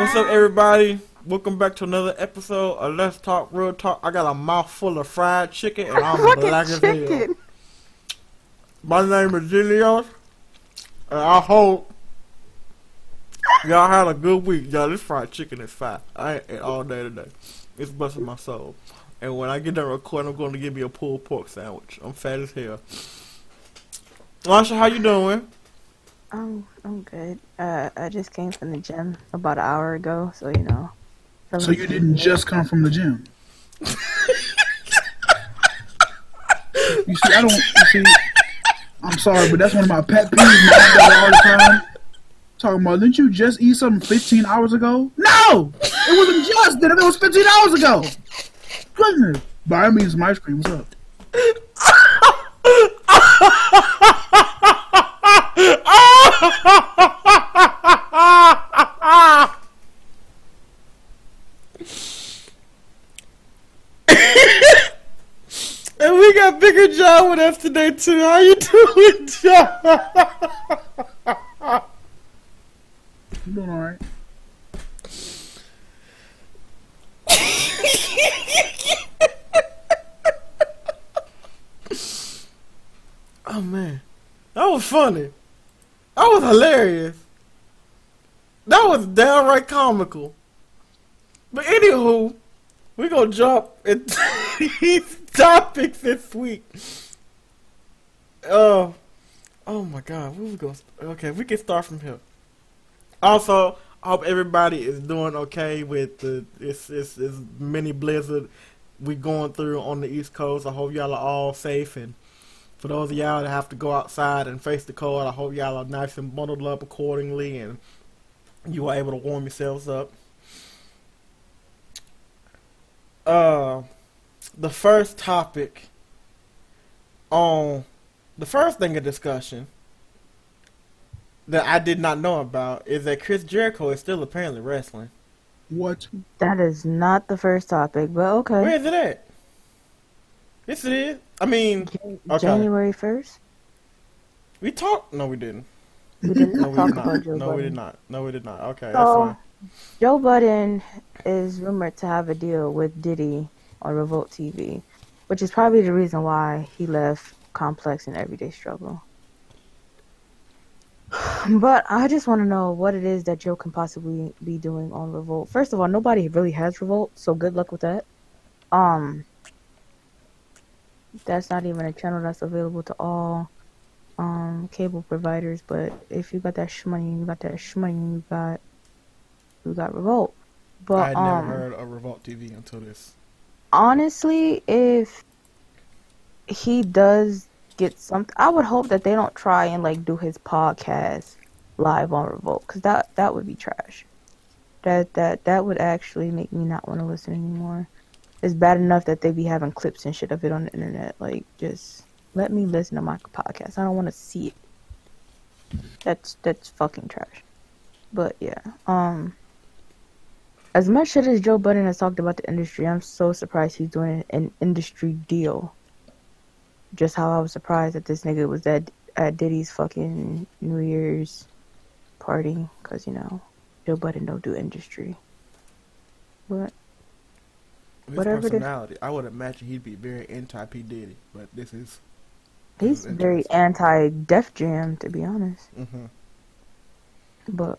What's up, everybody? Welcome back to another episode of Let's Talk Real Talk. I got a mouthful of fried chicken, and I'm black as hell. My name is Ginuwine, and I hope y'all had a good week. Y'all, this fried chicken is fire. I ate it all day today. It's busting my soul. And when I get done recording, I'm going to give me a pulled pork sandwich. I'm fat as hell. Lasha, how you doing? I'm good. I just came from the gym about an hour ago, so you know. So you didn't just come from the gym? You see, I'm sorry, but that's one of my pet peeves. All the time. Talking about, didn't you just eat something 15 hours ago? No! It wasn't just that. It was 15 hours ago. Goodness. By me some ice cream. What's up? And we got Bigger John with us today too. How you doing, John? I'm doing all right. Oh man, that was funny. That was hilarious. That was downright comical. But anywho, we gonna jump into these topics this week. Oh my God, where we gonna? Okay, we can start from here. Also, I hope everybody is doing okay with the this mini blizzard we going through on the East Coast. I hope y'all are all safe, and for those of y'all that have to go outside and face the cold, I hope y'all are nice and bundled up accordingly, and you are able to warm yourselves up. The first topic on the first thing of discussion that I did not know about is that Chris Jericho is still apparently wrestling. What? That is not the first topic, but okay. Where is it at? Yes, it is. I mean, okay. January 1st. We talked. No, we didn't. We didn't talk about Joe Budden. No, we did not. Okay, that's fine. Joe Budden is rumored to have a deal with Diddy on Revolt TV, which is probably the reason why he left Complex and Everyday Struggle. But I just want to know what it is that Joe can possibly be doing on Revolt. First of all, nobody really has Revolt, so good luck with that. That's not even a channel that's available to all cable providers, but if you got that shmoney, you got Revolt. But I had never heard of Revolt TV until this. Honestly, if he does get something, I would hope that they don't try and like do his podcast live on Revolt, because that would be trash. That would actually make me not want to listen anymore. It's bad enough that they be having clips and shit of it on the internet. Like, just let me listen to my podcast. I don't want to see it. That's fucking trash. But yeah, as much shit as Joe Budden has talked about the industry, I'm so surprised he's doing an industry deal. Just how I was surprised that this nigga was at Diddy's fucking New Year's party, because you know Joe Budden don't do industry. What? His personality, I would imagine he'd be very anti-P. Diddy, but he's very anti-Def Jam, to be honest. Mm-hmm. But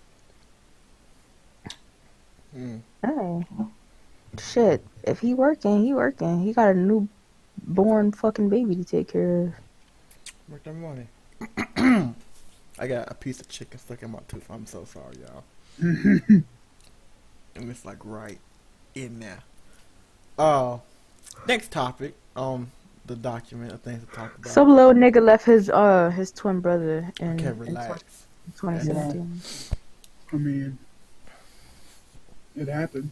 hey, shit, if he working, he got a newborn fucking baby to take care of. Work that money. I got a piece of chicken stuck in my tooth. I'm so sorry, y'all. And it's like right in there. Next topic, the document of things to talk about. Some little nigga left his twin brother in 2017. I mean, it happened.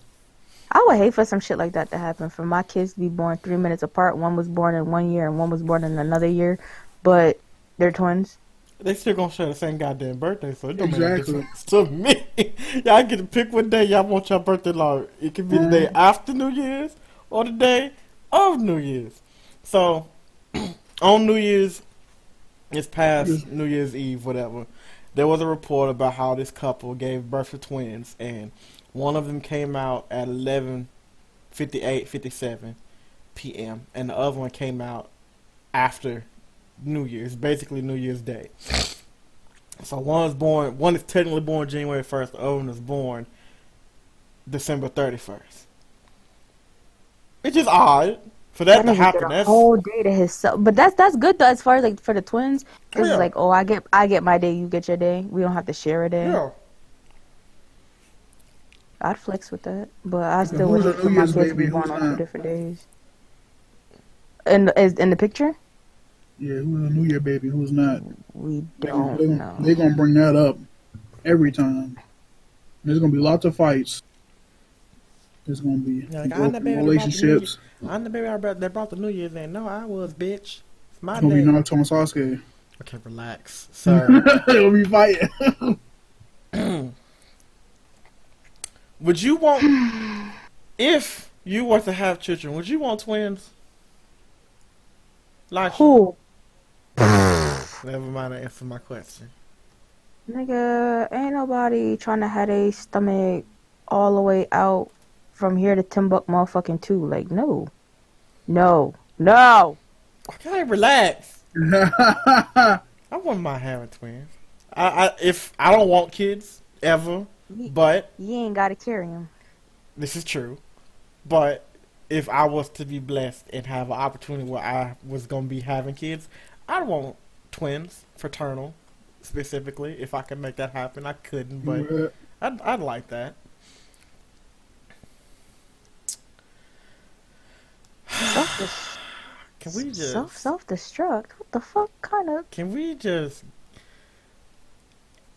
I would hate for some shit like that to happen, for my kids to be born 3 minutes apart. One was born in 1 year and one was born in another year, but they're twins. They still gonna share the same goddamn birthday, so it don't make a difference to me. Y'all get to pick what day y'all want your birthday log. It can be the day after New Year's or the day of New Year's. So, on New Year's, it's past New Year's Eve, whatever. there was a report about how this couple gave birth to twins, and one of them came out at 11:57 p.m. and the other one came out after New Year's, basically New Year's Day. So one is technically born January 1st, the other one is born December 31st. It's just odd for that to happen. That's a whole day to himself. But that's good though, as far as like for the twins. Because it's like, oh, I get my day, you get your day. We don't have to share a day. Yeah. I'd flex with that, but I still would hate for my kids to be born on 2 different days. In the picture? Yeah, who's a New Year baby? Who's not? We don't know. They're gonna bring that up every time. There's gonna be lots of fights. There's gonna be relationships. I'm the baby that brought the New Year's in. No, I was, bitch. It's my day. It's gonna be Naruto and Sasuke. Okay, relax, sir. They'll be fighting. Would you want, if you were to have children, would you want twins? Like who? Never mind, I answered my question. Nigga, ain't nobody trying to have a stomach all the way out from here to Timbuktu motherfucking 2. Like, no. No. Okay, relax. I wouldn't mind having twins. I don't want kids, ever. But you ain't gotta carry him. This is true. But if I was to be blessed and have an opportunity where I was gonna be having kids, I'd want twins, fraternal, specifically. If I could make that happen, I couldn't, but yeah. I'd like that. Can we just self-destruct? What the fuck kind of? Can we just?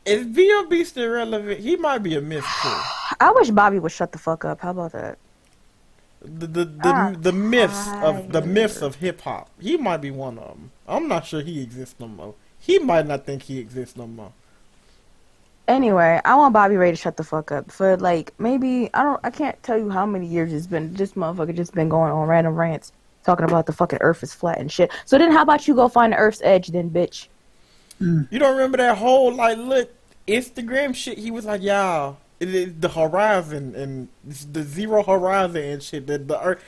Is B.O.B. still relevant? He might be a myth too. I wish Bobby would shut the fuck up. How about that? The myths of hip hop. He might be one of them. I'm not sure he exists no more. He might not think he exists no more. Anyway, I want Bobby Ray to shut the fuck up for like maybe I can't tell you how many years it's been. This motherfucker just been going on random rants talking about the fucking Earth is flat and shit. So then, how about you go find the Earth's edge then, bitch? Mm. You don't remember that whole Instagram shit? He was like, y'all, it is the horizon and the zero horizon and shit. That the Earth,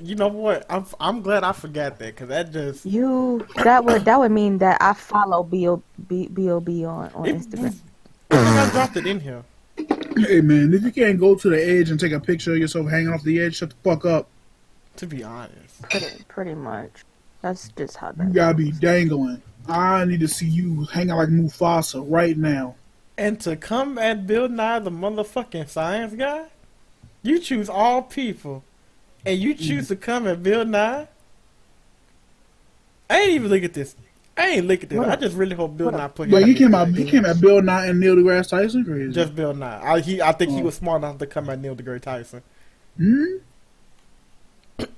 you know what? I'm glad I forgot that because that just that would mean that I follow B.O.B. on Instagram. I dropped it in here. Hey man, if you can't go to the edge and take a picture of yourself hanging off the edge, shut the fuck up. To be honest, pretty much. That's just how that. You gotta be dangling. I need to see you hang out like Mufasa right now. And to come at Bill Nye, the motherfucking science guy, you choose all people, and you choose to come at Bill Nye. I ain't even look at this. What? I just really hope Bill Nye put him. But he came at Bill Nye and Neil deGrasse Tyson, crazy. Just Bill Nye. I think he was smart enough to come at Neil deGrasse Tyson. Hmm.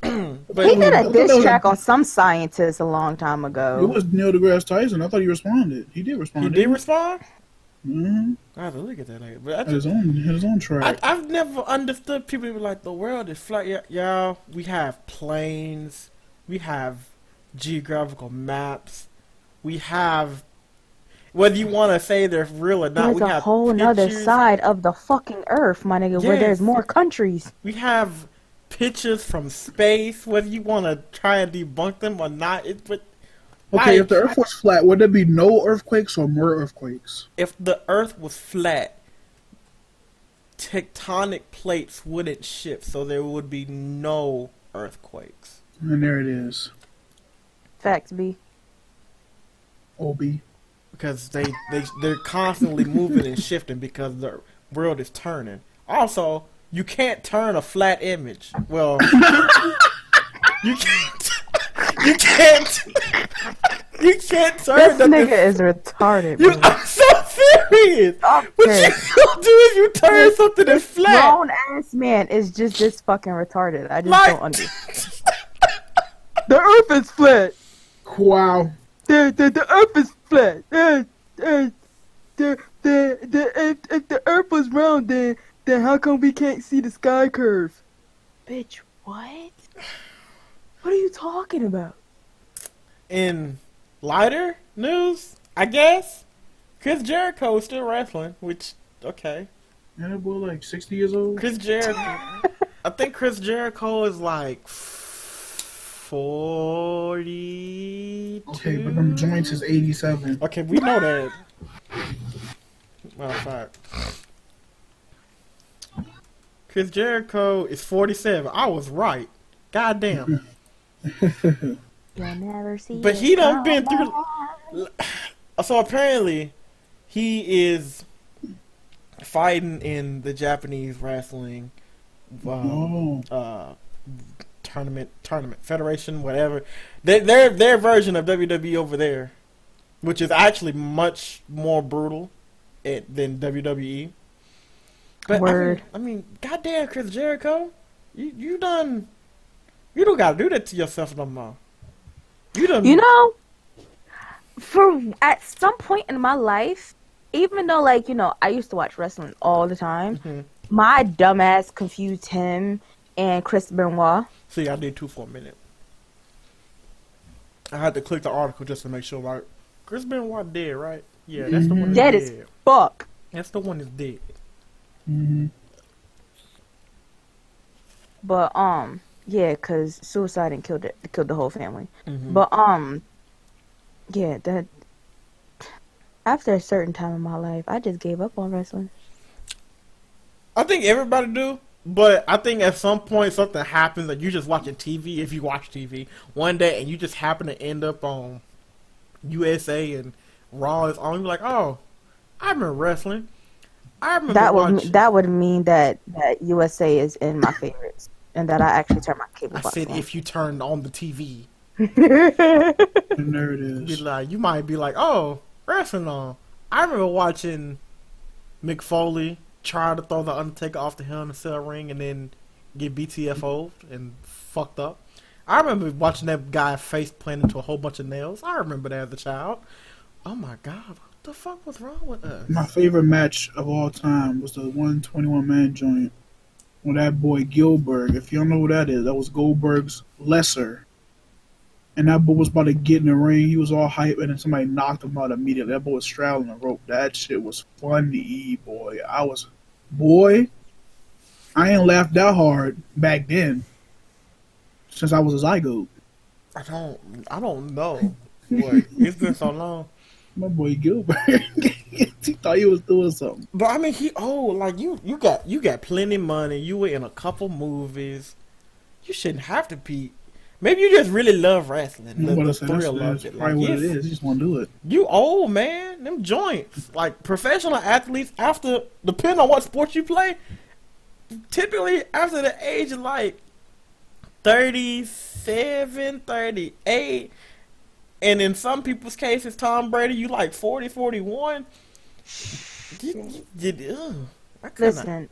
But he did a diss track on some scientist a long time ago. It was Neil deGrasse Tyson. I thought he responded. He did respond. Mm-hmm. I have to look at that later. But his own track. I've never understood people who were like, the world is flat. Y'all, we have planes. We have geographical maps. We have... Whether you want to say they're real or not, we have a whole nother side of the fucking Earth, my nigga, where there's more countries. We have... pictures from space, whether you want to try and debunk them or not. If the Earth was flat, would there be no earthquakes or more earthquakes? If the Earth was flat, tectonic plates wouldn't shift, so there would be no earthquakes. And there it is. Facts, B. O.B. Because they're constantly moving and shifting because the world is turning. Also... you can't turn a flat image. Well, you can't turn. This nigga is retarded. I'm so serious. What you gonna do if you turn something that's flat? Grown ass man is just this fucking retarded. I just don't understand. The Earth is flat. Wow. The Earth is flat. If the Earth was round, then how come we can't see the sky curve? Bitch, what? What are you talking about? In lighter news, I guess. Chris Jericho is still wrestling, which, okay. Yeah, that boy like 60 years old. Chris Jericho. I think Chris Jericho is like 40. Okay, but them joints is 87. Okay, we know that. Well, fuck. Chris Jericho is 47. I was right. Goddamn. But he done been through. So apparently, he is fighting in the Japanese wrestling tournament, federation, whatever. Their version of WWE over there, which is actually much more brutal than WWE. But word. I mean, goddamn, Chris Jericho, you don't gotta do that to yourself no more. You know. For at some point in my life, even though, like, you know, I used to watch wrestling all the time, my dumbass confused him and Chris Benoit. See, I did too for a minute. I had to click the article just to make sure, like, Chris Benoit dead, right? Yeah, that's the one that's dead. That is fuck. That's the one that's dead. Mm-hmm. But, yeah, because suicide and killed the whole family. Mm-hmm. But, yeah, that after a certain time in my life, I just gave up on wrestling. I think everybody do, but I think at some point something happens that you just watching TV, if you watch TV one day and you just happen to end up on USA and Raw is on, you're like, oh, I remember wrestling. I remember that would mean that USA is in my favorites and that I actually turned my cable box on. I said if you turned on the TV. There it is. You might be like, oh, wrestling on. I remember watching Mick Foley try to throw the Undertaker off the Hell in a Cell ring and then get BTFO'd and fucked up. I remember watching that guy face plant into a whole bunch of nails. I remember that as a child. Oh my god, what the fuck was wrong with us? My favorite match of all time was the 121 man joint with that boy Gilberg. If you don't know who that is, that was Goldberg's lesser. And that boy was about to get in the ring. He was all hype, and then somebody knocked him out immediately. That boy was straddling the rope. That shit was funny, boy. I ain't laughed that hard back then since I was a zygote. I don't know. Boy, it's been so long. My boy Gilbert, he thought he was doing something. But I mean, you got plenty of money. You were in a couple movies. You shouldn't have to be. Maybe you just really love wrestling. The thrill of it. Like, what it is. You just want to do it. You old, man. Them joints. Like, professional athletes, after, depending on what sport you play, typically after the age of, like, 37, 38, and in some people's cases, Tom Brady, you, like, 40, 41. Listen,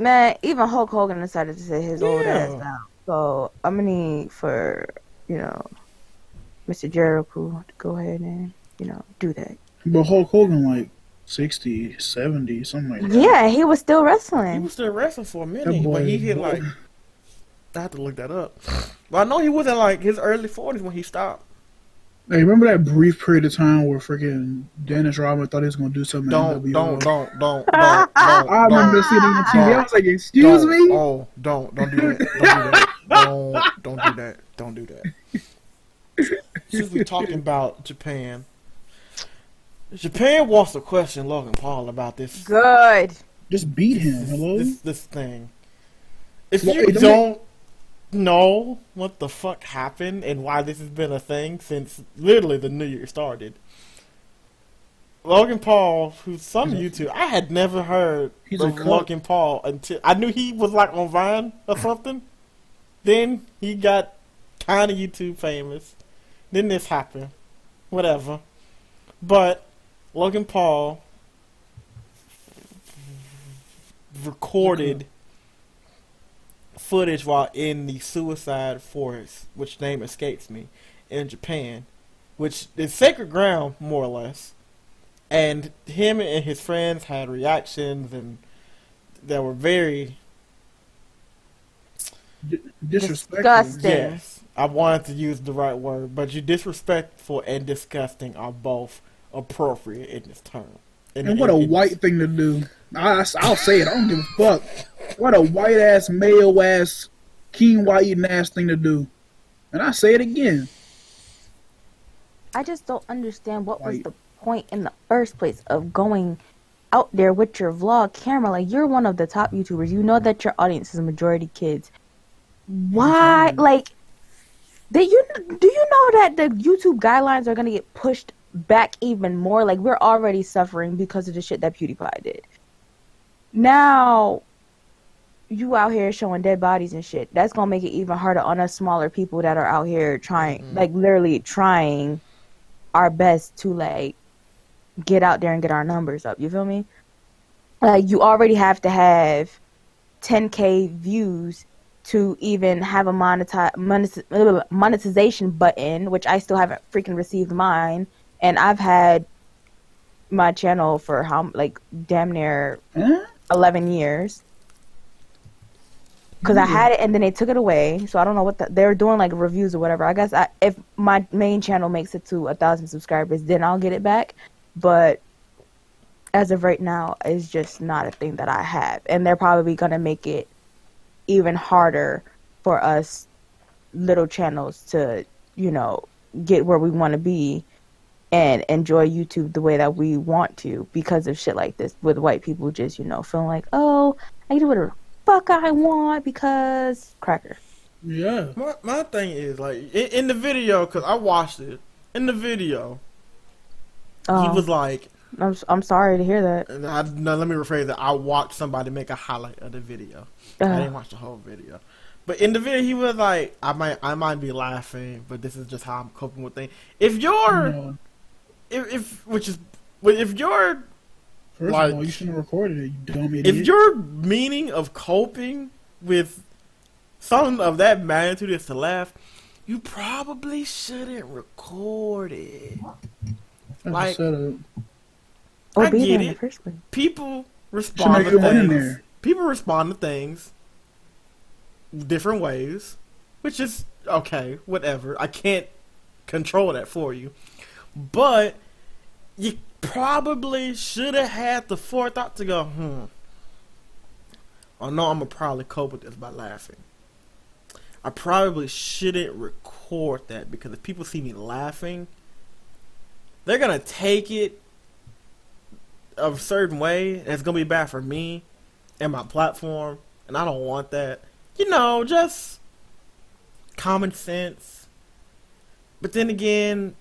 man, even Hulk Hogan decided to say his old ass down. So I'm gonna need for Mr. Jericho to go ahead and do that. But Hulk Hogan like 60, 70, something like that. Yeah, he was still wrestling. He was still wrestling for a minute, but he hit like I have to look that up. But I know he was in like his early 40s when he stopped. Hey, remember that brief period of time where freaking Dennis Rodman thought he was gonna do something? Don't. I remember seeing him on TV. I was like, "Excuse me!" Oh, don't do that. Don't do that. Since we're talking about Japan wants to question Logan Paul about this. Good. Just beat him. Hello. This thing. If you don't know what the fuck happened and why this has been a thing since literally the new year started, Logan Paul, who's some YouTube, I had never heard of Logan Paul until I knew he was like on Vine or something. Then he got kind of YouTube famous. Then this happened. Whatever. But Logan Paul recorded footage while in the suicide forest, which name escapes me, in Japan, which is sacred ground, more or less. And him and his friends had reactions and that were very disrespectful. Yes, I wanted to use the right word, but you disrespectful and disgusting are both appropriate in this term. And what a white thing to do. I'll say it. I don't give a fuck. What a white-ass, male-ass, quinoa-eating-ass thing to do. And I say it again. I just don't understand what was the point in the first place of going out there with your vlog camera. Like, you're one of the top YouTubers. You know that your audience is a majority kids. Why? Like, do you know that the YouTube guidelines are going to get pushed back even more? Like, we're already suffering because of the shit that PewDiePie did. Now, you out here showing dead bodies and shit. That's going to make it even harder on us smaller people that are out here trying, like, literally trying our best to, like, get out there and get our numbers up. You feel me? You already have to have 10K views to even have a monetization button, which I still haven't freaking received mine. And I've had my channel for damn near 11 years. Because I had it and then they took it away. So I don't know what they were doing, like reviews or whatever. I guess if my main channel makes it to 1,000 subscribers, then I'll get it back. But as of right now, it's just not a thing that I have. And they're probably going to make it even harder for us little channels to, you know, get where we want to be and enjoy YouTube the way that we want to because of shit like this with white people just, you know, feeling like, oh, I can do whatever the fuck I want because cracker. Yeah. My thing is, like, in the video, because I watched it, in the video, he was like... I'm sorry to hear that. Let me rephrase that. I watched somebody make a highlight of the video. I didn't watch the whole video. But in the video, he was like, I might be laughing, but this is just how I'm coping with things. If you're... First of all, you shouldn't have recorded it, you dumb idiot. If your meaning of coping with something of that magnitude is to laugh, you probably shouldn't record it. Like, I get it. People respond to things. People respond to things different ways, which is okay, whatever. I can't control that for you. But you probably should have had the forethought to go, oh no, I'm going to probably cope with this by laughing. I probably shouldn't record that because if people see me laughing, they're going to take it a certain way, and it's going to be bad for me and my platform, and I don't want that. You know, just common sense. But then again...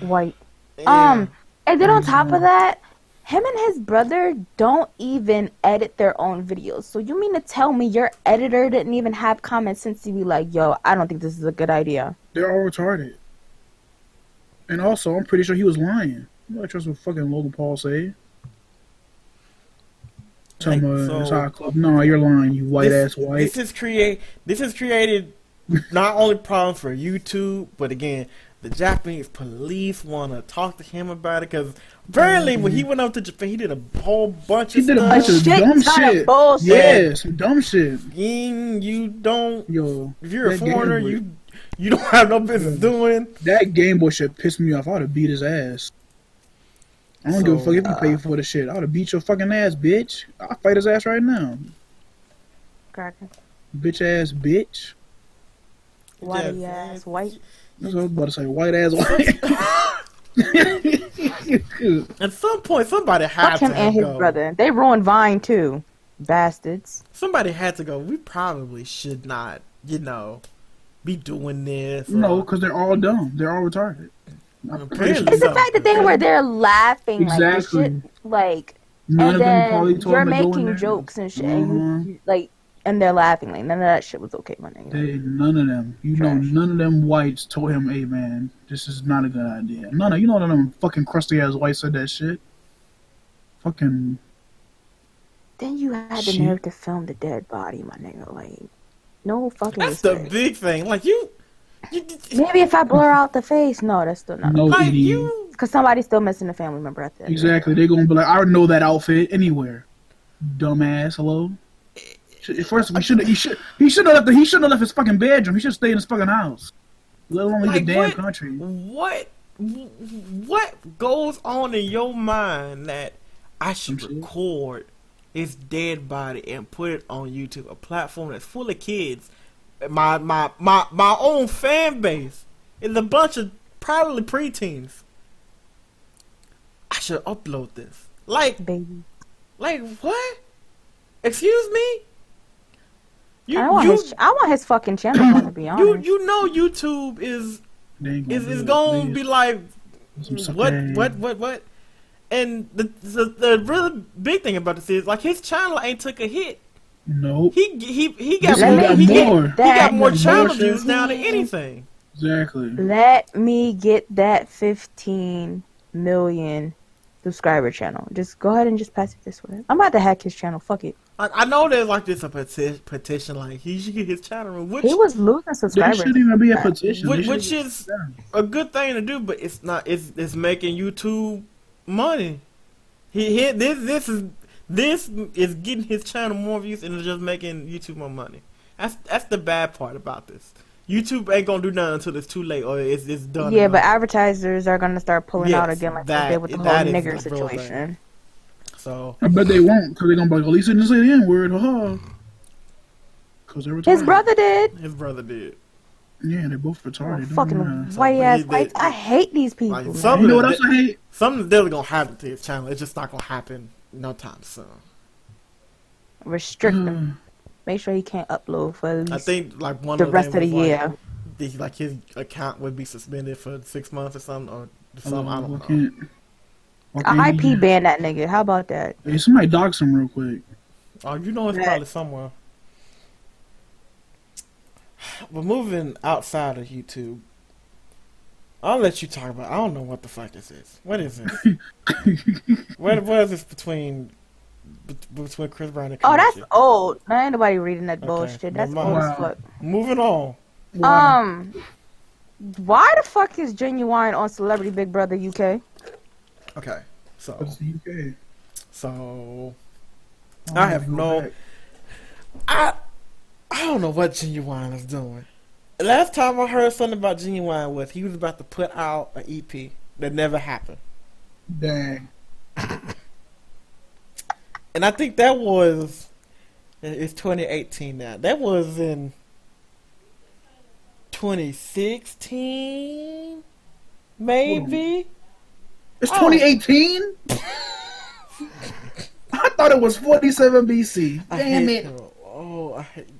white. Yeah. And then on top of that, him and his brother don't even edit their own videos. So you mean to tell me your editor didn't even have common sense to be like, yo, I don't think this is a good idea? They're all retarded. And also, I'm pretty sure he was lying. I'm not trust what fucking Logan Paul said. Like, so, no, you're lying, you white-ass white. This has created not only problems for YouTube, but again, the Japanese police want to talk to him about it, because apparently when he went out to Japan, he did a whole bunch of stuff. He did a bunch of dumb shit. Bullshit. Yeah, some dumb shit. If you're a foreigner, you don't have no business doing. That Game Boy shit pissed me off. I would have beat his ass. I don't give a fuck if you pay for the shit. I would have beat your fucking ass, bitch. I'll fight his ass right now. Cracking. Bitch ass bitch. Whitey ass white. That's what I was about to say. White ass white. At some point, somebody had to go. Fuck him and his brother. They ruined Vine too. Bastards. Somebody had to go. We probably should not, you know, be doing this. No, because they're all dumb. They're all retarded. It's the fact that they were there laughing, exactly. Like, shit, like, and then you're making jokes and shit, like, and they're laughing, like, none of that shit was okay, my nigga. None of them, none of them whites told him, hey, man, this is not a good idea. None of them fucking crusty ass whites said that shit. Fucking. Then you had the nerve to film the dead body, my nigga, like, no fucking. That's the big thing, like, you. Maybe if I blur out the face, no, that's still not. No, because somebody's still missing a family member at the end. Exactly, they're gonna be like, I know that outfit anywhere, dumbass. Hello. First, he should have left his fucking bedroom. He should stay in his fucking house, let alone leave the damn country. What What goes on in your mind that I should record his dead body and put it on YouTube, a platform that's full of kids, my own fan base, is a bunch of probably preteens? I should upload this, like, baby, like what? Excuse me. I want his fucking channel. To be honest, you know YouTube is. It's gonna be like what, and the really big thing about this is like his channel ain't took a hit. Nope. He got more channel views now than anything. Exactly. Let me get that 15 million subscriber channel. Just go ahead and just pass it this way. I'm about to hack his channel. Fuck it. I know there's like this a petition, like he should get his channel removed. Which he was losing subscribers. There shouldn't even be a petition, which is a good thing to do, but it's not. It's making YouTube money. This is getting his channel more views, and it's just making YouTube more money. That's the bad part about this. YouTube ain't gonna do nothing until it's too late or it's done. Yeah, but advertisers are gonna start pulling out again, like they did with the whole nigger situation. So I bet they won't, because they're going to be like, at least didn't say the N-word, ha-ha. His brother did. Yeah, they're both retarded. Oh, fucking white-ass whites. I hate these people. Like, you know what else I hate? Something's definitely going to happen to his channel. It's just not going to happen no time soon. Restrict him. Make sure he can't upload for at least the rest of the year. Like, his account would be suspended for 6 months or something, I don't know. I IP ban that nigga. How about that? Hey, somebody dox him real quick. Oh, you know it's probably somewhere. But moving outside of YouTube, I'll let you talk about it. I don't know what the fuck this is. What is this? what is this between Chris Brown and Chris? Oh, that's old. Man, ain't nobody reading that bullshit. That's old as fuck. Moving on. Why the fuck is Ginuwine on Celebrity Big Brother UK? Okay, so I have no, I don't know what Ginuwine is doing. Last time I heard something about Ginuwine was he was about to put out an EP that never happened. Dang. And I think that was, it's 2018 now. That was in 2016, maybe. Ooh. It's 2018? I thought it was 47 BC. Damn it. Him. Oh, I hate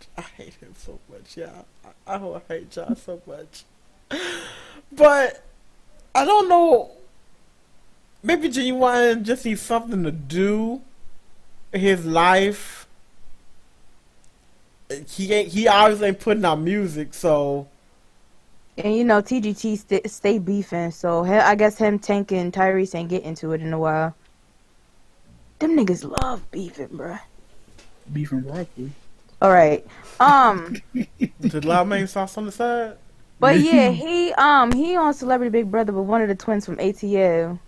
him so much, y'all. I hate y'all so much. But I don't know. Maybe Ginuwine just needs something to do in his life. He obviously ain't putting out music, so. And you know TGT stay beefing, so I guess him, Tank, and Tyrese ain't get into it in a while. Them niggas love beefing, bruh. Beefing broccoli. All right. Did Loud Man sauce on the side? But yeah, he on Celebrity Big Brother with one of the twins from ATL.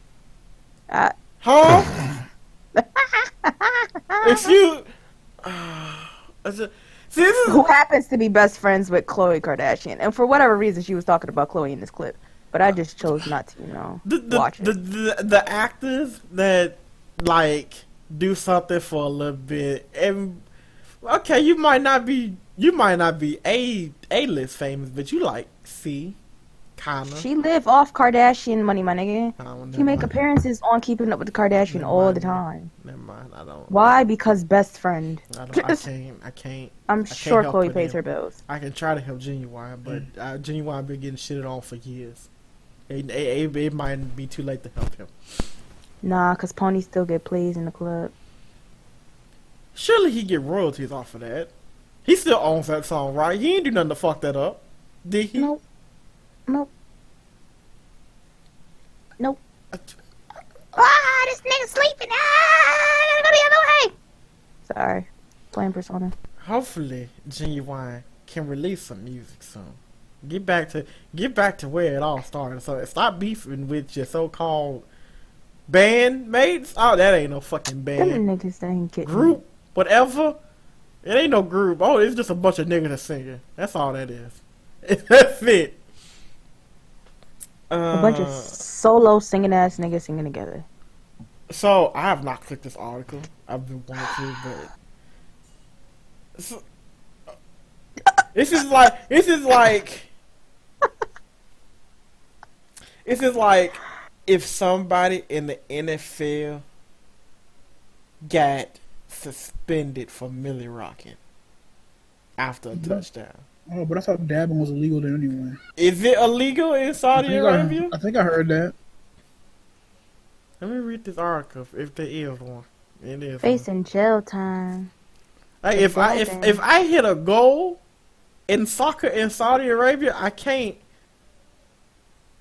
Huh? If you. Who happens to be best friends with Khloe Kardashian, and for whatever reason she was talking about Khloe in this clip, but I just chose not to, watch it. The actors that like do something for a little bit, and okay, you might not be A-list famous, but you like C, kinda. She live off Kardashian money, my nigga. She make appearances on Keeping Up with the Kardashian all the time. Never mind, I don't. Why? Because best friend. I can't. I'm sure Khloe pays her bills. I can try to help Ginuwine, but Ginuwine been getting shitted on for years. It might be too late to help him. Nah, cause Pony still get plays in the club. Surely he get royalties off of that. He still owns that song, right? He ain't do nothing to fuck that up, did he? Nope. This nigga sleeping. I gotta go the other way. Sorry. Playing Persona. Hopefully, Ginuwine can release some music soon. Get back to where it all started. So stop beefing with your so-called bandmates. Oh, that ain't no fucking band. Them niggas ain't getting group, whatever. It ain't no group. Oh, it's just a bunch of niggas singing. That's all that is. That's it. A bunch of solo singing ass niggas singing together. So I have not clicked this article. I've been wanting to, but so, this is like if somebody in the NFL got suspended for Millie Rocking after a touchdown. Oh, but I thought dabbing was illegal there anyway. Is it illegal in Saudi Arabia? I think I heard that. Let me read this article if there is one. It is facing one. Jail time. Like if I hit a goal in soccer in Saudi Arabia, I can't.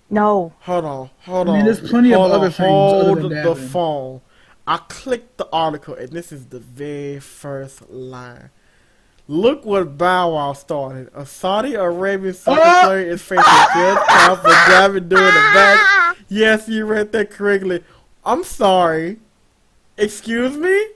No. Hold on. I mean, there's plenty of other things. Hold the phone. I clicked the article, and this is the very first line. Look what Bow Wow started. A Saudi Arabian soccer player is facing jail time for dabbing during the match. Yes, you read that correctly. I'm sorry. Excuse me?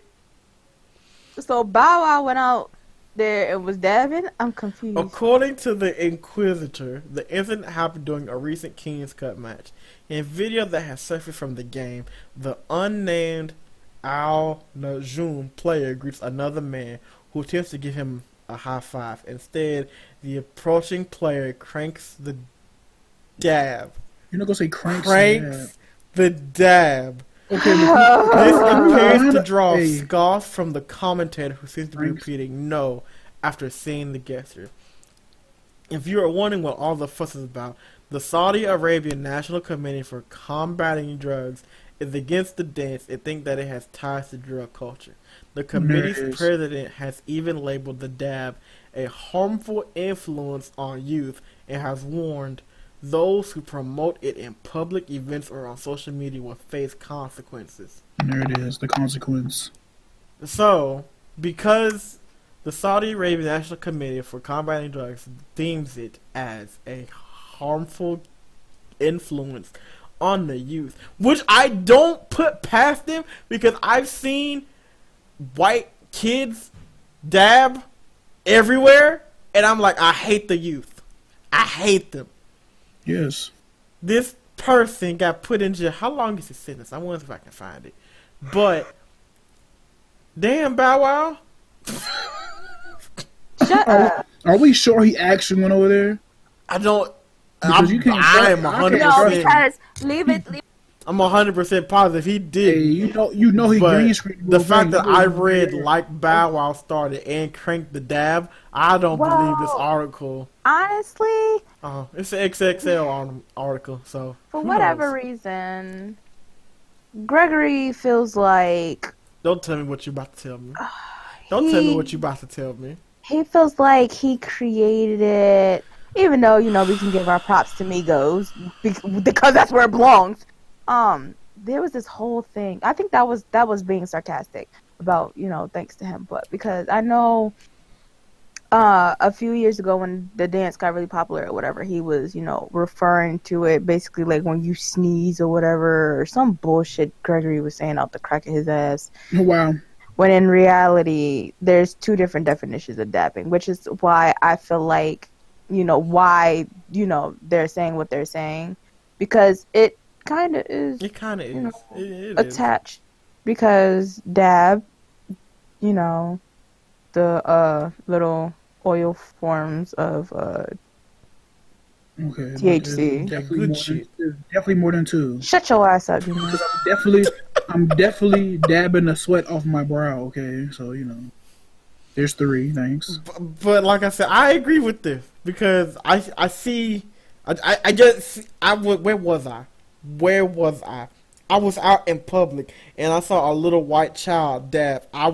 So Bow Wow went out there and was dabbing? I'm confused. According to the Inquisitor, the incident happened during a recent Kings Cup match. In a video that has surfaced from the game, the unnamed Al Najum player greets another man who attempts to give him a high five. Instead, the approaching player cranks the dab. You're not going to say cranks the dab. Okay, this appears to draw scoff from the commentator who seems to be repeating no after seeing the gesture. If you are wondering what all the fuss is about, the Saudi Arabian National Committee for Combating Drugs is against the dance and think that it has ties to drug culture. The committee's president has even labeled the dab a harmful influence on youth and has warned those who promote it in public events or on social media will face consequences. And there it is, the consequence. So, because the Saudi Arabian National Committee for Combating Drugs deems it as a harmful influence on the youth, which I don't put past them because I've seen white kids dab everywhere, and I'm like, I hate the youth. I hate them. Yes. This person got put in jail. How long is his sentence? I wonder if I can find it. But damn, Bow Wow. Shut up. Are we sure he actually went over there? I don't. I'm 100%. No, because leave it. I'm 100% positive he did. Hey, you know he green screen. The fact that I read like Bow Wow started and cranked the dab, I don't believe this article. Honestly, it's an XXL article. So for whatever reason, Gregory feels like. Don't tell me what you about to tell me. He feels like he created it, even though we can give our props to Migos because that's where it belongs. There was this whole thing. I think that was being sarcastic about thanks to him, but because I know a few years ago when the dance got really popular or whatever, he was referring to it basically like when you sneeze or whatever or some bullshit Gregory was saying out the crack of his ass. Wow. When in reality, there's two different definitions of dabbing, which is why I feel like they're saying what they're saying because it. Kind of is. It attached is. Because dab, the little oil forms of THC. Definitely more than two. Shut your ass up, I'm definitely dabbing the sweat off my brow. Okay, so there's three. Thanks. But like I said, I agree with this because I see. Where was I? I was out in public and I saw a little white child dab. I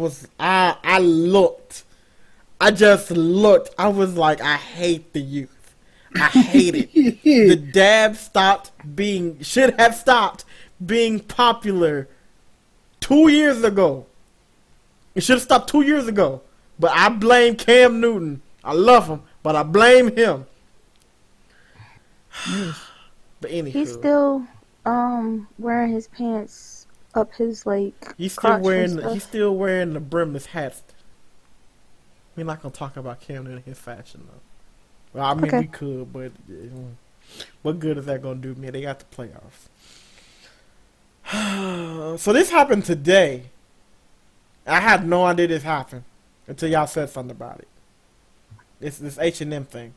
just looked. I was like, I hate the youth. I hate it. The dab should have stopped being popular 2 years ago. It should have stopped 2 years ago. But I blame Cam Newton. I love him, but I blame him. But anyway, he's still wearing his pants up his He's still wearing the brimless hats. We're not gonna talk about Cam Newton and his fashion though. Well, I mean we could, but What good is that going to do me? They got the playoffs. So this happened today. I had no idea this happened until y'all said something about it. This H&M thing.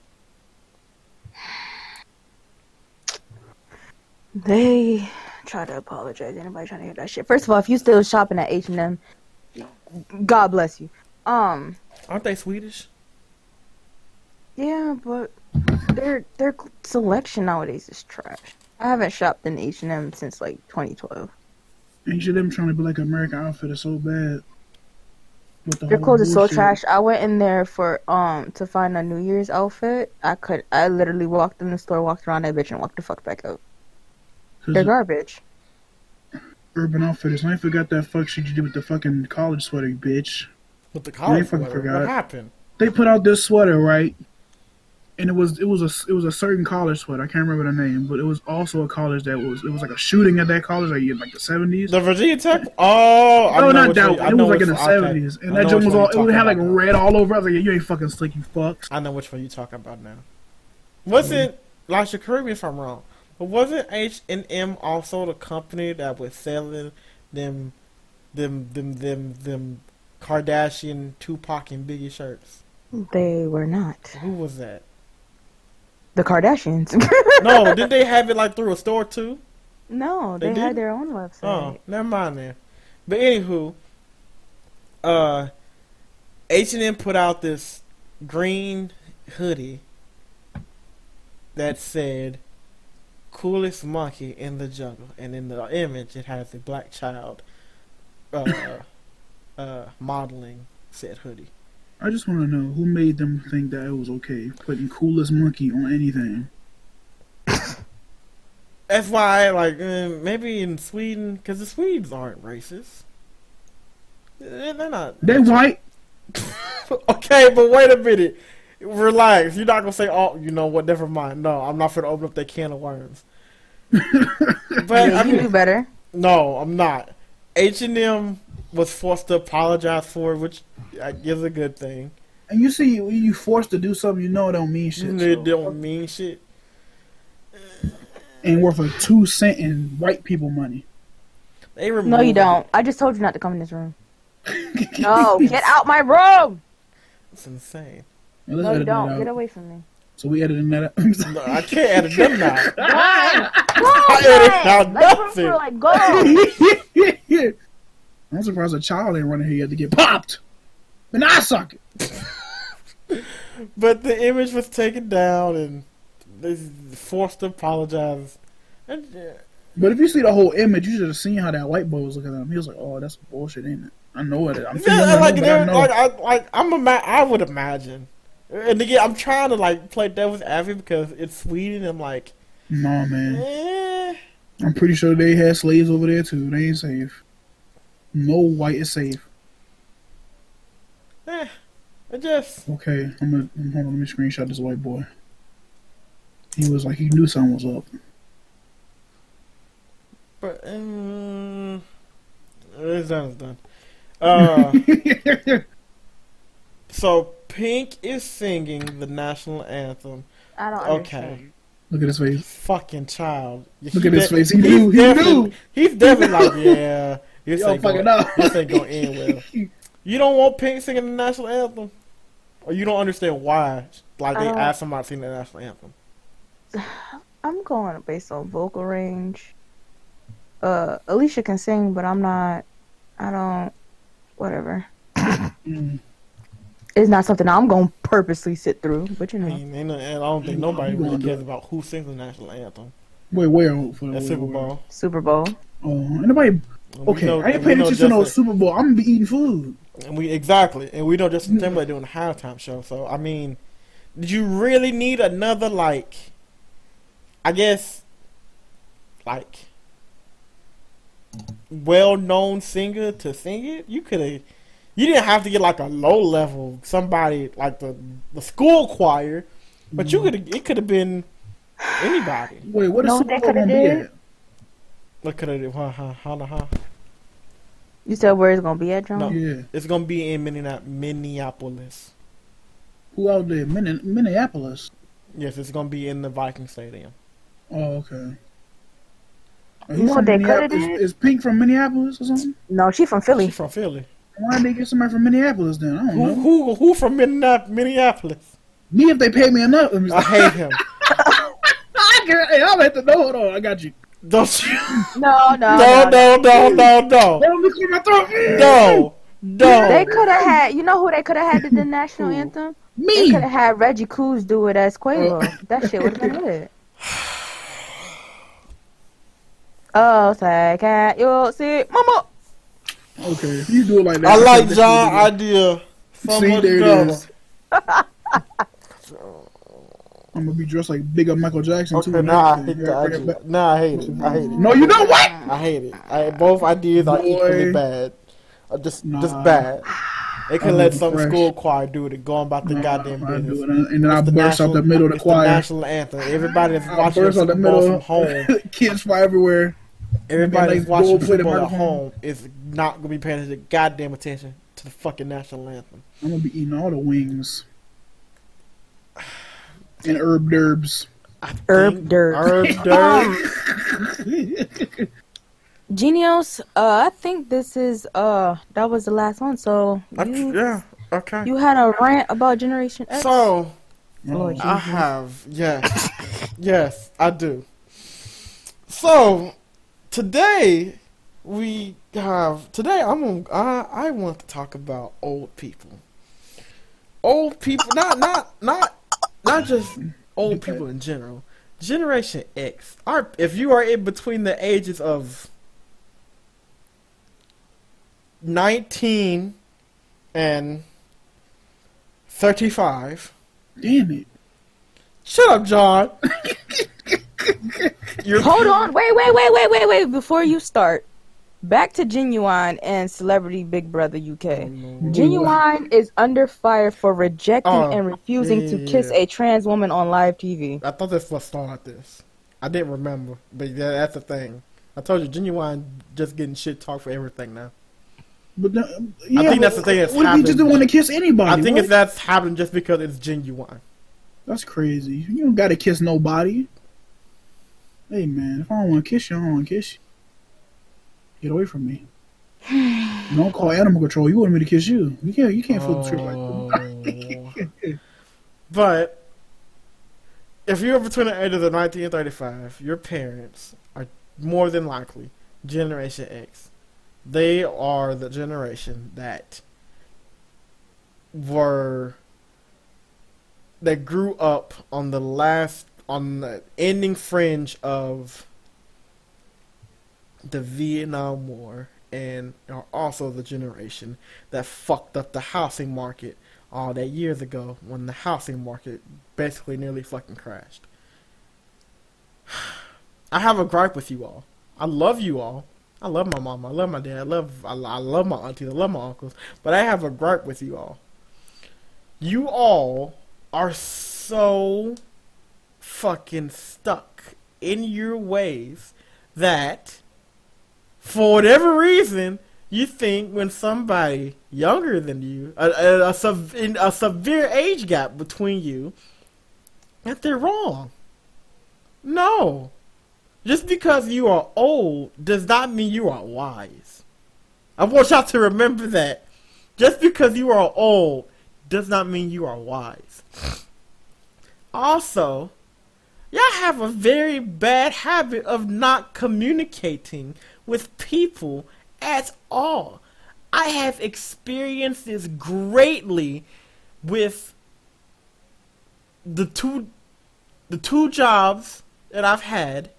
They try to apologize. Anybody trying to hear that shit? First of all, if you still shopping at H&M, God bless you. Aren't they Swedish? Yeah, but their selection nowadays is trash. I haven't shopped in H&M since like 2012. H&M trying to be like an American Outfitter so bad. Their clothes are so trash. I went in there for to find a New Year's outfit. I literally walked in the store, walked around that bitch, and walked the fuck back out. They're garbage. Urban Outfitters. I forgot that fuck shit you did with the fucking college sweater, bitch. With the college sweater? Forgot. What happened? They put out this sweater, right? And it was a certain college sweater. I can't remember the name, but it was also a college that was like a shooting at that college, like in like the '70s. The Virginia Tech. Oh, no, not that. It was like in the '70s, and that joint was all. It had like red all over. I was like, you ain't fucking slick, you fucks. I know which one you talking about now. Wasn't Lasha, correct me if I'm wrong, but wasn't H&M also the company that was selling them Kardashian, Tupac, and Biggie shirts? They were not. Who was that? The Kardashians. No, did they have it like through a store too? No, they had their own website. Oh, never mind then. But anywho, H&M put out this green hoodie that said "coolest monkey in the jungle," and in the image it has a black child modeling said hoodie. I just want to know who made them think that it was okay putting coolest monkey on anything. That's why, like, maybe in Sweden, because the Swedes aren't racist. They're not. They're white. Okay, but wait a minute. Relax. You're not going to say, oh, you know what, never mind. No, I'm not going to open up that can of worms. But yeah, I mean, you do better. No, I'm not. H&M was forced to apologize for it, which is a good thing. And you see, when you forced to do something, you know it don't mean shit. It don't mean shit. Ain't worth a 2 cent in white people money. No, you don't. I just told you not to come in this room. No, get out my room! It's insane. No, you don't. Get away from me. So we edited that out. No, I can't edit them now. Why? Go! I'm surprised a child ain't running here yet to get popped. And I suck it. But the image was taken down and they forced to apologize. But if you see the whole image, you should have seen how that white boy was looking at him. He was like, "Oh, that's bullshit, ain't it?" I know it. I'm feeling I would imagine. And again, I'm trying to like play devil's advocate because it's Sweden. I'm like, nah, man. I'm pretty sure they had slaves over there too. They ain't safe. No white is safe. Okay, hold on, let me screenshot this white boy. He was like, he knew something was up. But, It's done. So, Pink is singing the national anthem. I don't understand. Look at his face. Fucking child. Look at his face. He knew. He's definitely like, yeah. This ain't gonna end well. You don't want Pink singing the national anthem? Or you don't understand why? Like, they asked somebody to sing the national anthem. I'm going based on vocal range. Alicia can sing, but whatever. It's not something I'm going to purposely sit through, but you know. I don't think nobody really cares about who sings the national anthem. Wait, where? That's Super Bowl. Super Bowl. Oh, anybody... Okay, I ain't paying attention to no Super Bowl. I'm going to be eating food. And we know Justin Timberlake doing a halftime show. So, I mean, did you really need another, like, I guess, like, well-known singer to sing it? You didn't have to get, like, a low-level somebody, like the school choir. But it could have been anybody. Wait, what is Super Bowl going to be at? Look at it. You said where it's going to be at, John? No, yeah. It's going to be in Minneapolis. Who out there? Minneapolis? Yes, it's going to be in the Viking Stadium. Oh, okay. You know what they could have did? Is Pink from Minneapolis or something? No, she's from Philly. She's from Philly. Why did they get somebody from Minneapolis then? I don't know. Who from Minneapolis? Me, if they pay me enough. I hate him. I'll have to know. Hold on, I got you. Don't you? No. Let me clear my throat. No. They could have had. You know who they could have had to do the national anthem? Me. They could have had Reggie Coos do it as Quavo. That shit would have been good. Oh, say, can't you see, mama? Okay, you do it like that. I like John's idea. See, there it is. I'm gonna be dressed like bigger Michael Jackson too. I hate it. No, you know what? I hate it. Both ideas are equally bad. Just bad. They can let some school choir do it and go on about the goddamn business. And then I burst out the middle of the choir. The national anthem. Everybody that's watching the Super Bowl from home. Kids fly everywhere. Everybody's watching the Super Bowl at home is not gonna be paying the goddamn attention to the fucking national anthem. I'm gonna be eating all the wings. And herb-derbs. Herb-derbs. Genios, I think this is, that was the last one, so... okay. You had a rant about Generation X? So, I have, yes. Yes, I do. So, today, I want to talk about old people. Old people, not just old people in general. Generation X. If you are in between the ages of 19 and 35. Damn it. Shut up, John. Hold on. Wait. Before you start. Back to Ginuwine and Celebrity Big Brother UK. Ginuwine is under fire for rejecting and refusing to kiss a trans woman on live TV. I thought this was started this. I didn't remember, but that's the thing. I told you, Ginuwine just getting shit talked for everything now. But I think that's the thing that's happening. What if you just want to kiss anybody? I think that's happening just because it's Ginuwine. That's crazy. You don't gotta kiss nobody. Hey man, if I don't want to kiss you, I don't want to kiss you. Get away from me. Don't call animal control. You want me to kiss you. You can't flip the trip like that. But if you're between the ages of 19 and 35, your parents are more than likely Generation X. They are the generation that grew up on the ending fringe of the Vietnam War, and are also the generation that fucked up the housing market all that years ago when the housing market basically nearly fucking crashed. I have a gripe with you all. I love you all. I love my mama. I love my dad. I love my aunties. I love my uncles. But I have a gripe with you all. You all are so fucking stuck in your ways that for whatever reason, you think when somebody younger than you, a severe age gap between you, that they're wrong. No. Just because you are old does not mean you are wise. I want y'all to remember that. Just because you are old does not mean you are wise. Also, y'all have a very bad habit of not communicating with people at all. I have experienced this greatly with the two jobs that I've had.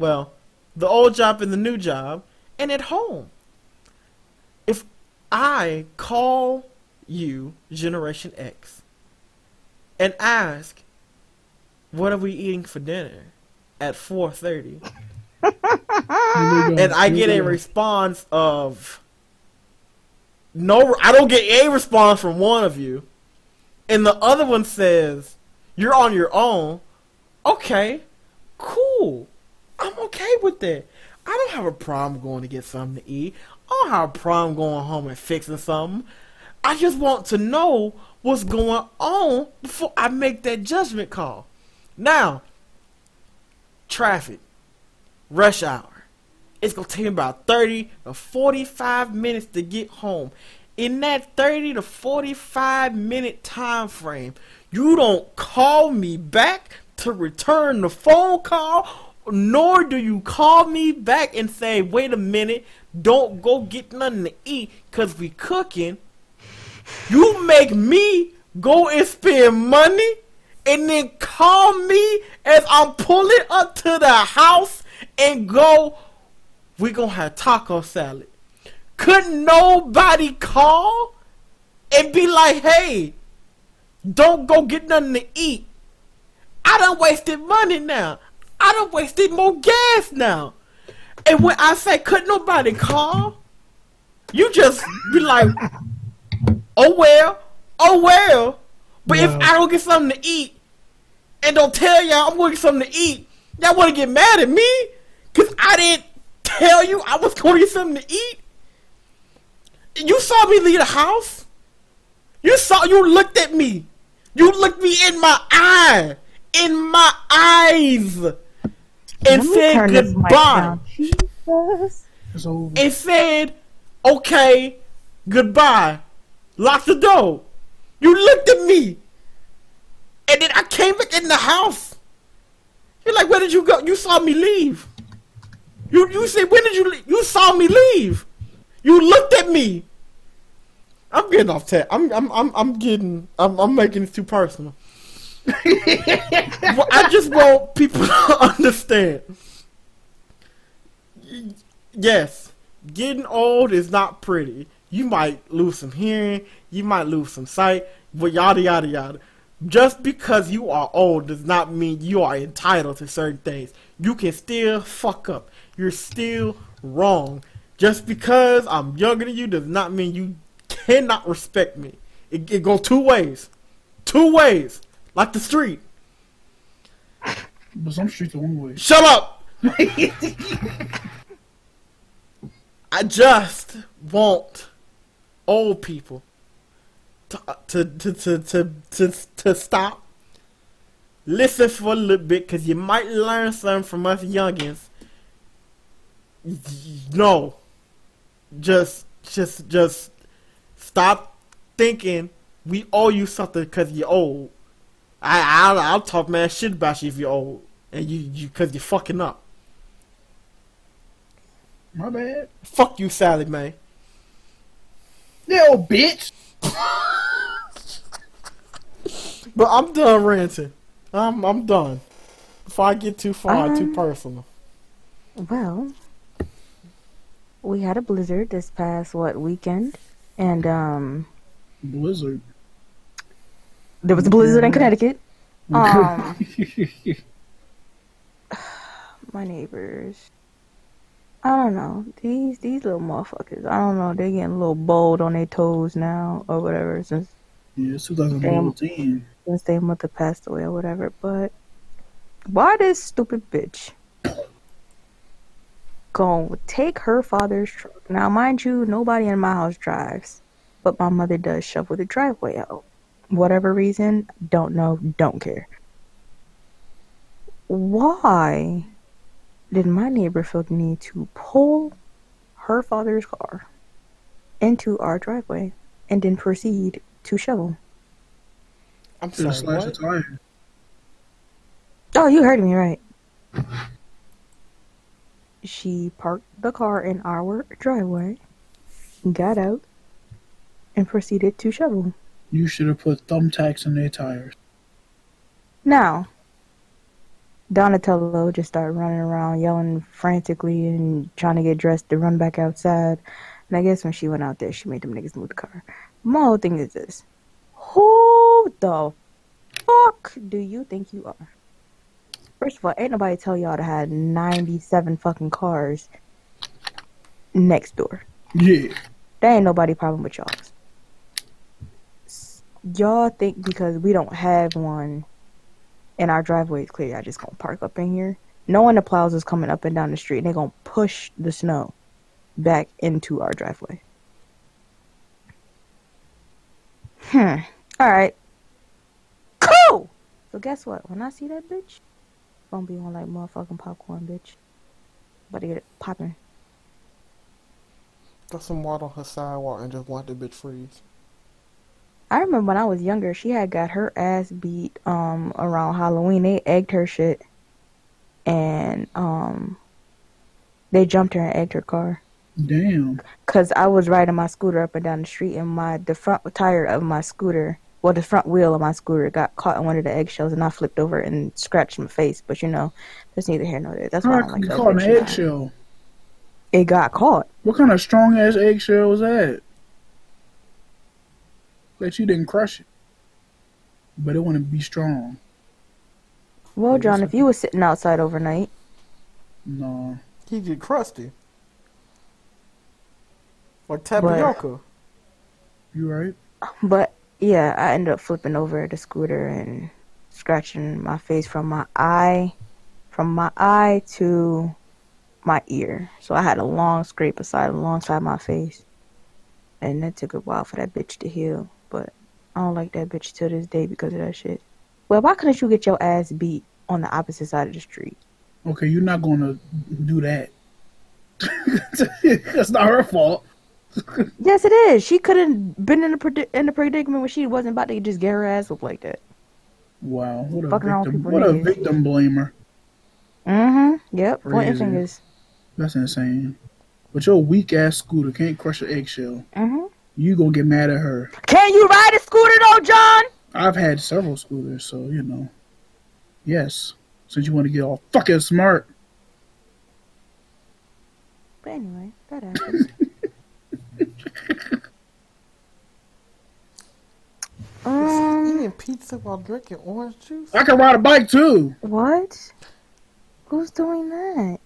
Well, the old job and the new job, and at home. If I call you Generation X and ask, what are we eating for dinner at 4:30? And I get a response of no. I don't get a response from one of you, and the other one says you're on your own. Okay, cool. I'm okay with that. I don't have a problem going to get something to eat. I don't have a problem going home and fixing something. I just want to know what's going on before I make that judgment call. Now, traffic, rush hour. It's going to take me about 30 to 45 minutes to get home. In that 30 to 45 minute time frame, you don't call me back to return the phone call, nor do you call me back and say, wait a minute, don't go get nothing to eat because we cooking. You make me go and spend money and then call me as I'm pulling up to the house and go, we gonna have taco salad. Couldn't nobody call and be like, hey, don't go get nothing to eat. I done wasted money now. I done wasted more gas now. And when I say couldn't nobody call, you just be like, oh well. But wow. If I don't get something to eat and don't tell y'all I'm going to get something to eat, y'all want to get mad at me because I didn't tell you I was going to get something to eat? You saw me leave the house. You looked at me. You looked me in my eye. In my eyes. And said goodbye. And said, okay, goodbye. Lock the door. You looked at me. And then I came back in the house. You're like, where did you go? You saw me leave. You said, when did you leave? You saw me leave. You looked at me. I'm getting off track. I'm making it too personal. Well, I just want people to understand. Yes, getting old is not pretty. You might lose some hearing. You might lose some sight. But yada, yada, yada. Just because you are old does not mean you are entitled to certain things. You can still fuck up. You're still wrong. Just because I'm younger than you does not mean you cannot respect me. It goes two ways. Like the street. But some streets are one way. Shut up! I just want old people to stop. Listen for a little bit, because you might learn something from us youngins. No. Just stop thinking we owe you something because you're old. I'll talk mad shit about you if you're old and you because you're fucking up. My bad. Fuck you, Sally, man. Yeah, old bitch. But I'm done ranting. I'm done. Before I get too far, too personal. Well, we had a blizzard this past weekend, and blizzard. There was a blizzard in Connecticut. My neighbors. I don't know. These little motherfuckers. I don't know. They're getting a little bold on their toes now or whatever since... Yeah, it's 2014. Since their mother passed away or whatever. But why this stupid bitch gonna take her father's truck? Now, mind you, nobody in my house drives. But my mother does shovel the driveway out. Whatever reason, don't know, don't care. Why did my neighbor feel the need to pull her father's car into our driveway and then proceed to shovel? I'm sorry, what? Oh, you heard me right. She parked the car in our driveway, got out, and proceeded to shovel. You should have put thumbtacks in their tires. Now, Donatello just started running around, yelling frantically and trying to get dressed to run back outside. And I guess when she went out there, she made them niggas move the car. My whole thing is this. Who the fuck do you think you are? First of all, ain't nobody tell y'all to have 97 fucking cars next door. Yeah. That ain't nobody problem with y'all. Y'all think because we don't have one and our driveway is clear, y'all just gonna park up in here? Knowing the plows is coming up and down the street, and they're gonna push the snow back into our driveway. Alright. Cool! So guess what? When I see that bitch, phone be on like motherfucking popcorn, bitch. But it popping. Got some water on her sidewalk and just watch the bitch freeze. I remember when I was younger, she had got her ass beat around Halloween. They egged her shit, and they jumped her and egged her car. Damn. Cause I was riding my scooter up and down the street, and the front tire of my scooter, well, the front wheel of my scooter got caught in one of the eggshells, and I flipped over and scratched my face. But you know, that's neither here nor there. That's why I don't like that. Caught an eggshell. It got caught. What kind of strong ass eggshell was that? That you didn't crush it, but it wouldn't be strong. Well, John, if you were sitting outside overnight, no, he get crusty or tapioca. You right? But yeah, I ended up flipping over the scooter and scratching my face from my eye to my ear. So I had a long scrape alongside my face, and that took a while for that bitch to heal. But I don't like that bitch to this day because of that shit. Well, why couldn't you get your ass beat on the opposite side of the street? Okay, you're not going to do that. That's not her fault. Yes, it is. She couldn't been in the predicament when she wasn't about to just get her ass up like that. Wow. What a victim blamer. Mm-hmm. Yep. Pointing fingers. That's insane. But your weak-ass scooter can't crush an eggshell. Mm-hmm. You gonna get mad at her. Can you ride a scooter though, John? I've had several scooters, so you know. Yes. Since you want to get all fucking smart. But anyway, that happens. Eating pizza while drinking orange juice? I can ride a bike too. What? Who's doing that?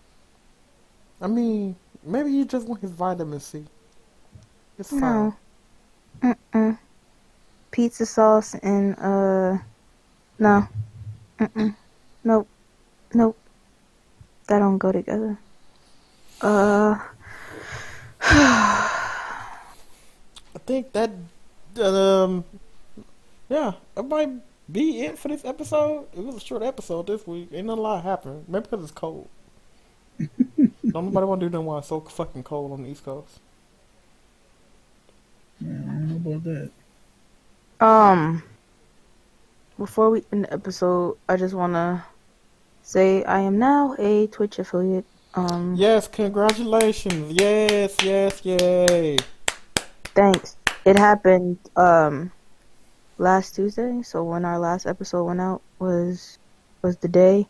I mean, maybe you just want his vitamin C. It's fine. No. Pizza sauce and, no. Nope. That don't go together. I think that, yeah, that might be it for this episode. It was a short episode this week. Ain't a lot happened. Maybe because it's cold. Nobody want to do nothing while it's so fucking cold on the East Coast. Yeah, I don't know about that. Before we end the episode, I just want to say I am now a Twitch affiliate. Yes, congratulations. Yes, yay. Thanks. It happened last Tuesday, so when our last episode went out was the day.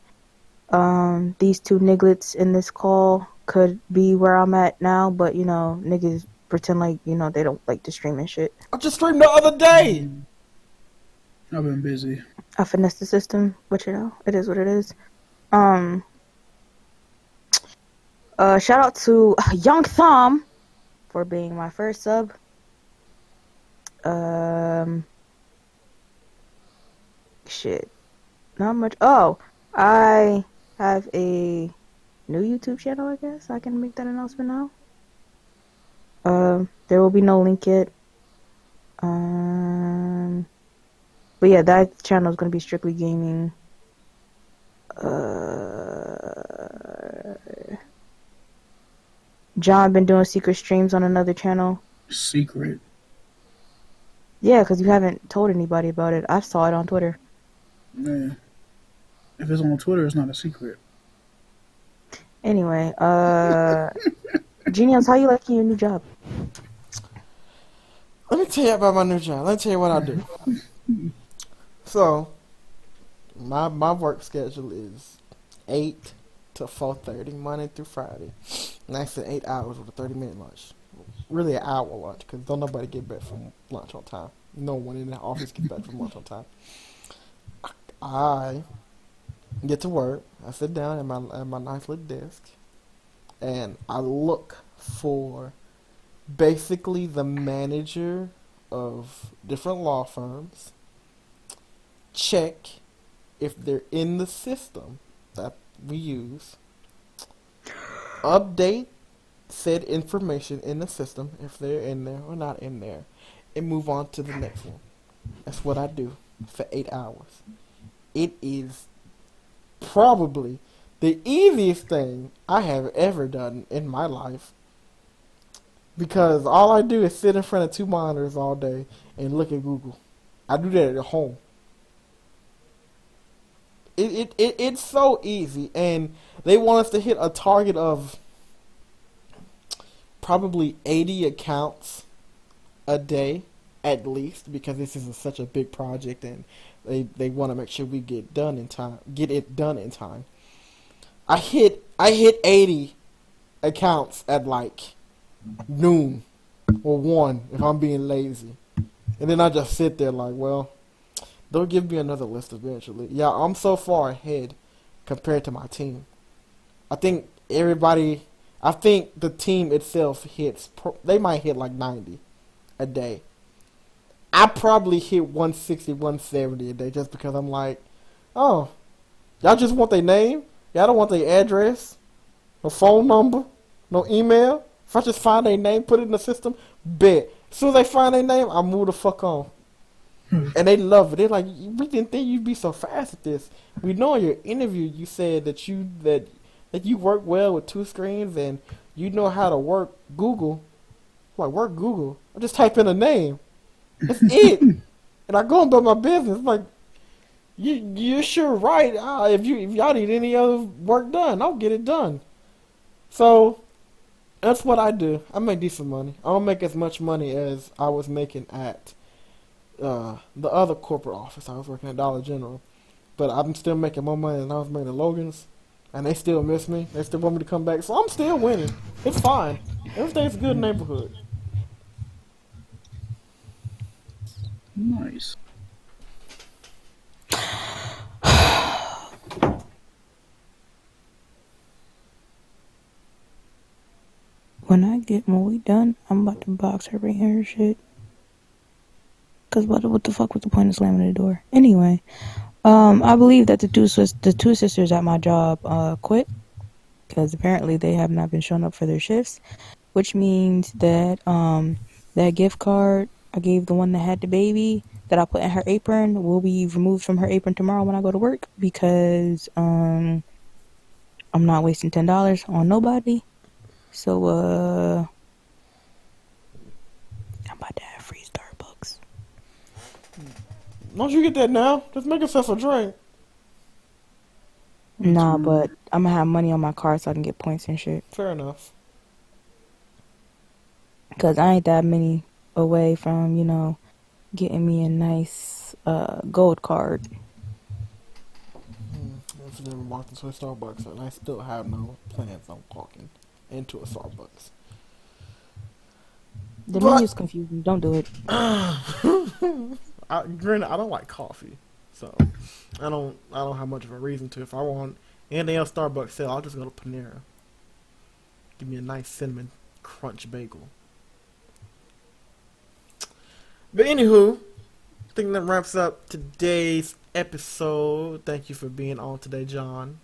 These two nigglets in this call could be where I'm at now, but you know, niggas pretend like, you know, they don't like to stream and shit. I just streamed the other day! I've been busy. I finessed the system, but you know, it is what it is. Shout out to Young Thom for being my first sub. Shit. Not much. Oh, I have a new YouTube channel, I guess. I can make that announcement now. There will be no link yet. But yeah, that channel is going to be strictly gaming. John been doing secret streams on another channel. Secret? Yeah, because you haven't told anybody about it. I saw it on Twitter. Yeah. If it's on Twitter, it's not a secret. Anyway, Genius, how you liking your new job? Let me tell you about my new job. Let me tell you what I do. So, my work schedule is 8 to 4:30, Monday through Friday. And I said 8 hours with a 30-minute lunch. Really an hour lunch, because don't nobody get back from lunch on time. No one in the office gets back from lunch on time. I get to work. I sit down at my nice little desk. And I look for basically the manager of different law firms. Check if they're in the system that we use. Update said information in the system if they're in there or not in there. And move on to the next one. That's what I do for 8 hours. It is probably the easiest thing I have ever done in my life. Because all I do is sit in front of two monitors all day and look at Google. I do that at home. It's so easy, and they want us to hit a target of probably 80 accounts a day at least, because this is such a big project, and they want to make sure we get it done in time. I hit 80 accounts at like noon or 1 if I'm being lazy, and then I just sit there like, well, they'll give me another list eventually. Yeah, I'm so far ahead compared to my team. I think the team itself hits, they might hit like 90 a day. I probably hit 160, 170 a day just because I'm like, oh, y'all just want their name? Y'all don't want their address? No phone number? No email? If I just find their name, put it in the system, bet. As soon as they find their name, I move the fuck on. And they love it. They're like, we didn't think you'd be so fast at this. We know in your interview you said that you work well with two screens and you know how to work Google. I'm like, work Google? I just type in a name. That's it. And I go and build my business. I'm like, you're sure right. If y'all need any other work done, I'll get it done. So that's what I do. I make decent money. I don't make as much money as I was making at the other corporate office. I was working at Dollar General, but I'm still making more money than I was making at Logan's, and they still miss me. They still want me to come back, so I'm still winning. It's fine. Everything's a good neighborhood. Nice. When I get my weed done, I'm about to box her in her shit. Because what the fuck was the point of slamming the door? Anyway, I believe that the two sisters at my job quit. Because apparently they have not been showing up for their shifts. Which means that that gift card I gave the one that had the baby that I put in her apron will be removed from her apron tomorrow when I go to work. Because I'm not wasting $10 on nobody. So I'm about to have free Starbucks. Don't you get that now? Just make yourself a drink. Nah, but I'm going to have money on my card so I can get points and shit. Fair enough. Because I ain't that many away from, getting me a nice gold card. I've never walked into a Starbucks, and I still have no plans on walking into a Starbucks. The menu's confusing. Don't do it. Granted, I don't like coffee, so I don't have much of a reason to. If I want anything else Starbucks sell, I'll just go to Panera. Give me a nice cinnamon crunch bagel. But anywho, I think that wraps up today's episode. Thank you for being on today, John.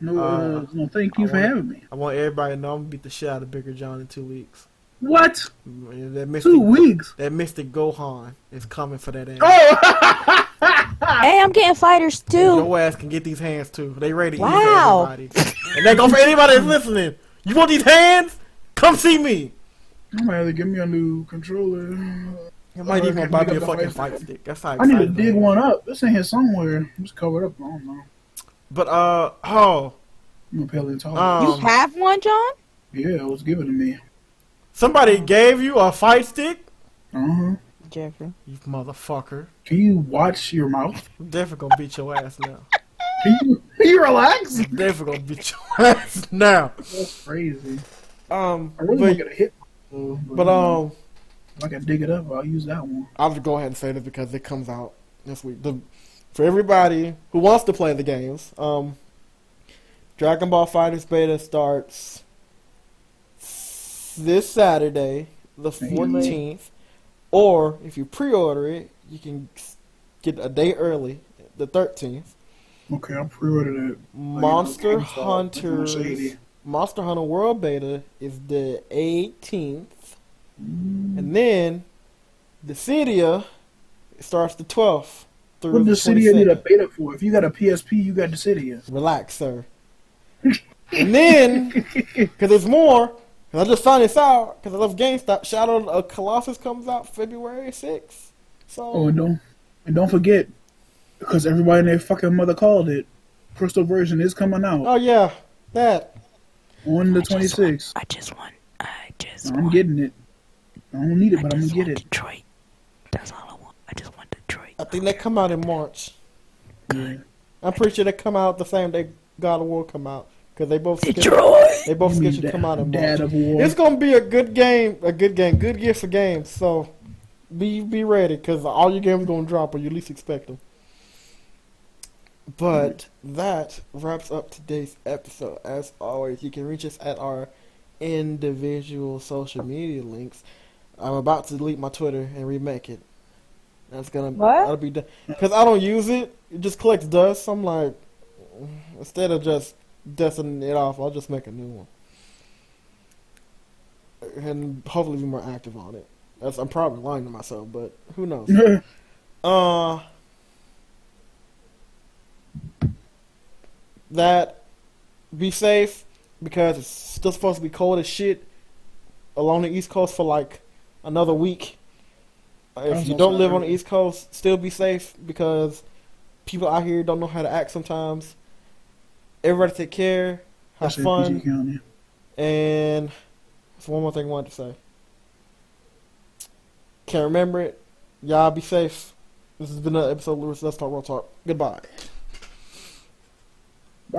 No, thank you for having me. I want everybody to know I'm going to beat the shit out of Bigger John in 2 weeks. What? That 2 weeks? That Mystic Gohan is coming for that ass. Oh! Hey, I'm getting fighters, too. Your ass can get these hands, too. They ready to eat everybody. And they go for anybody that's listening. You want these hands? Come see me. I'm going to have to give me a new controller. I might even buy me a fucking fight stick. That's how I need to dig one up. This in here somewhere. It's covered up. I don't know. But, I'm a paleontologist. You have one, John? Yeah, it was given to me. Somebody gave you a fight stick? Uh-huh. Jeffrey. You motherfucker. Can you watch your mouth? Jeffrey gonna beat your ass now. Can you relax? Jeffrey gonna beat your ass now. That's crazy. I really want to get a hit. But. If I can dig it up, I'll use that one. I'll go ahead and say this because it comes out this week. For everybody who wants to play the games, Dragon Ball FighterZ Beta starts this Saturday, the 14th. Or, if you pre-order it, you can get a day early, the 13th. Okay, I pre-ordered it. Monster Hunter World Beta is the 18th. And then, Dissidia starts the 12th. through what does Dissidia need a beta for? If you got a PSP, you got Dissidia. Relax, sir. And then, because there's more, because I just found this out, because I love GameStop, Shadow of Colossus comes out February 6th. So. Oh, and don't forget, because everybody and their fucking mother called it, Crystal version is coming out. Oh, yeah, that. On the 26th. I just want. I'm getting it. I don't need it, but I'm going to get it. Detroit. That's all I want. I just want Detroit. I think they come out in March. Good. Yeah. I'm pretty sure they come out the same day God of War come out. Because they both scheduled to come out in March. It's going to be a good game. Good year for games. So be ready, because all your games going to drop when you least expect them. But that wraps up today's episode. As always, you can reach us at our individual social media links. I'm about to delete my Twitter and remake it. That'll be done because I don't use it. It just collects dust. I'm like, instead of just dusting it off, I'll just make a new one and hopefully be more active on it. I'm probably lying to myself, but who knows? That be safe, because it's still supposed to be cold as shit along the East Coast for like another week. If you don't live on the East Coast, still be safe, because people out here don't know how to act sometimes. Everybody take care, have fun, and that's one more thing I wanted to say. Can't remember it. Y'all be safe. This has been another episode of Let's Talk Real Talk. Goodbye.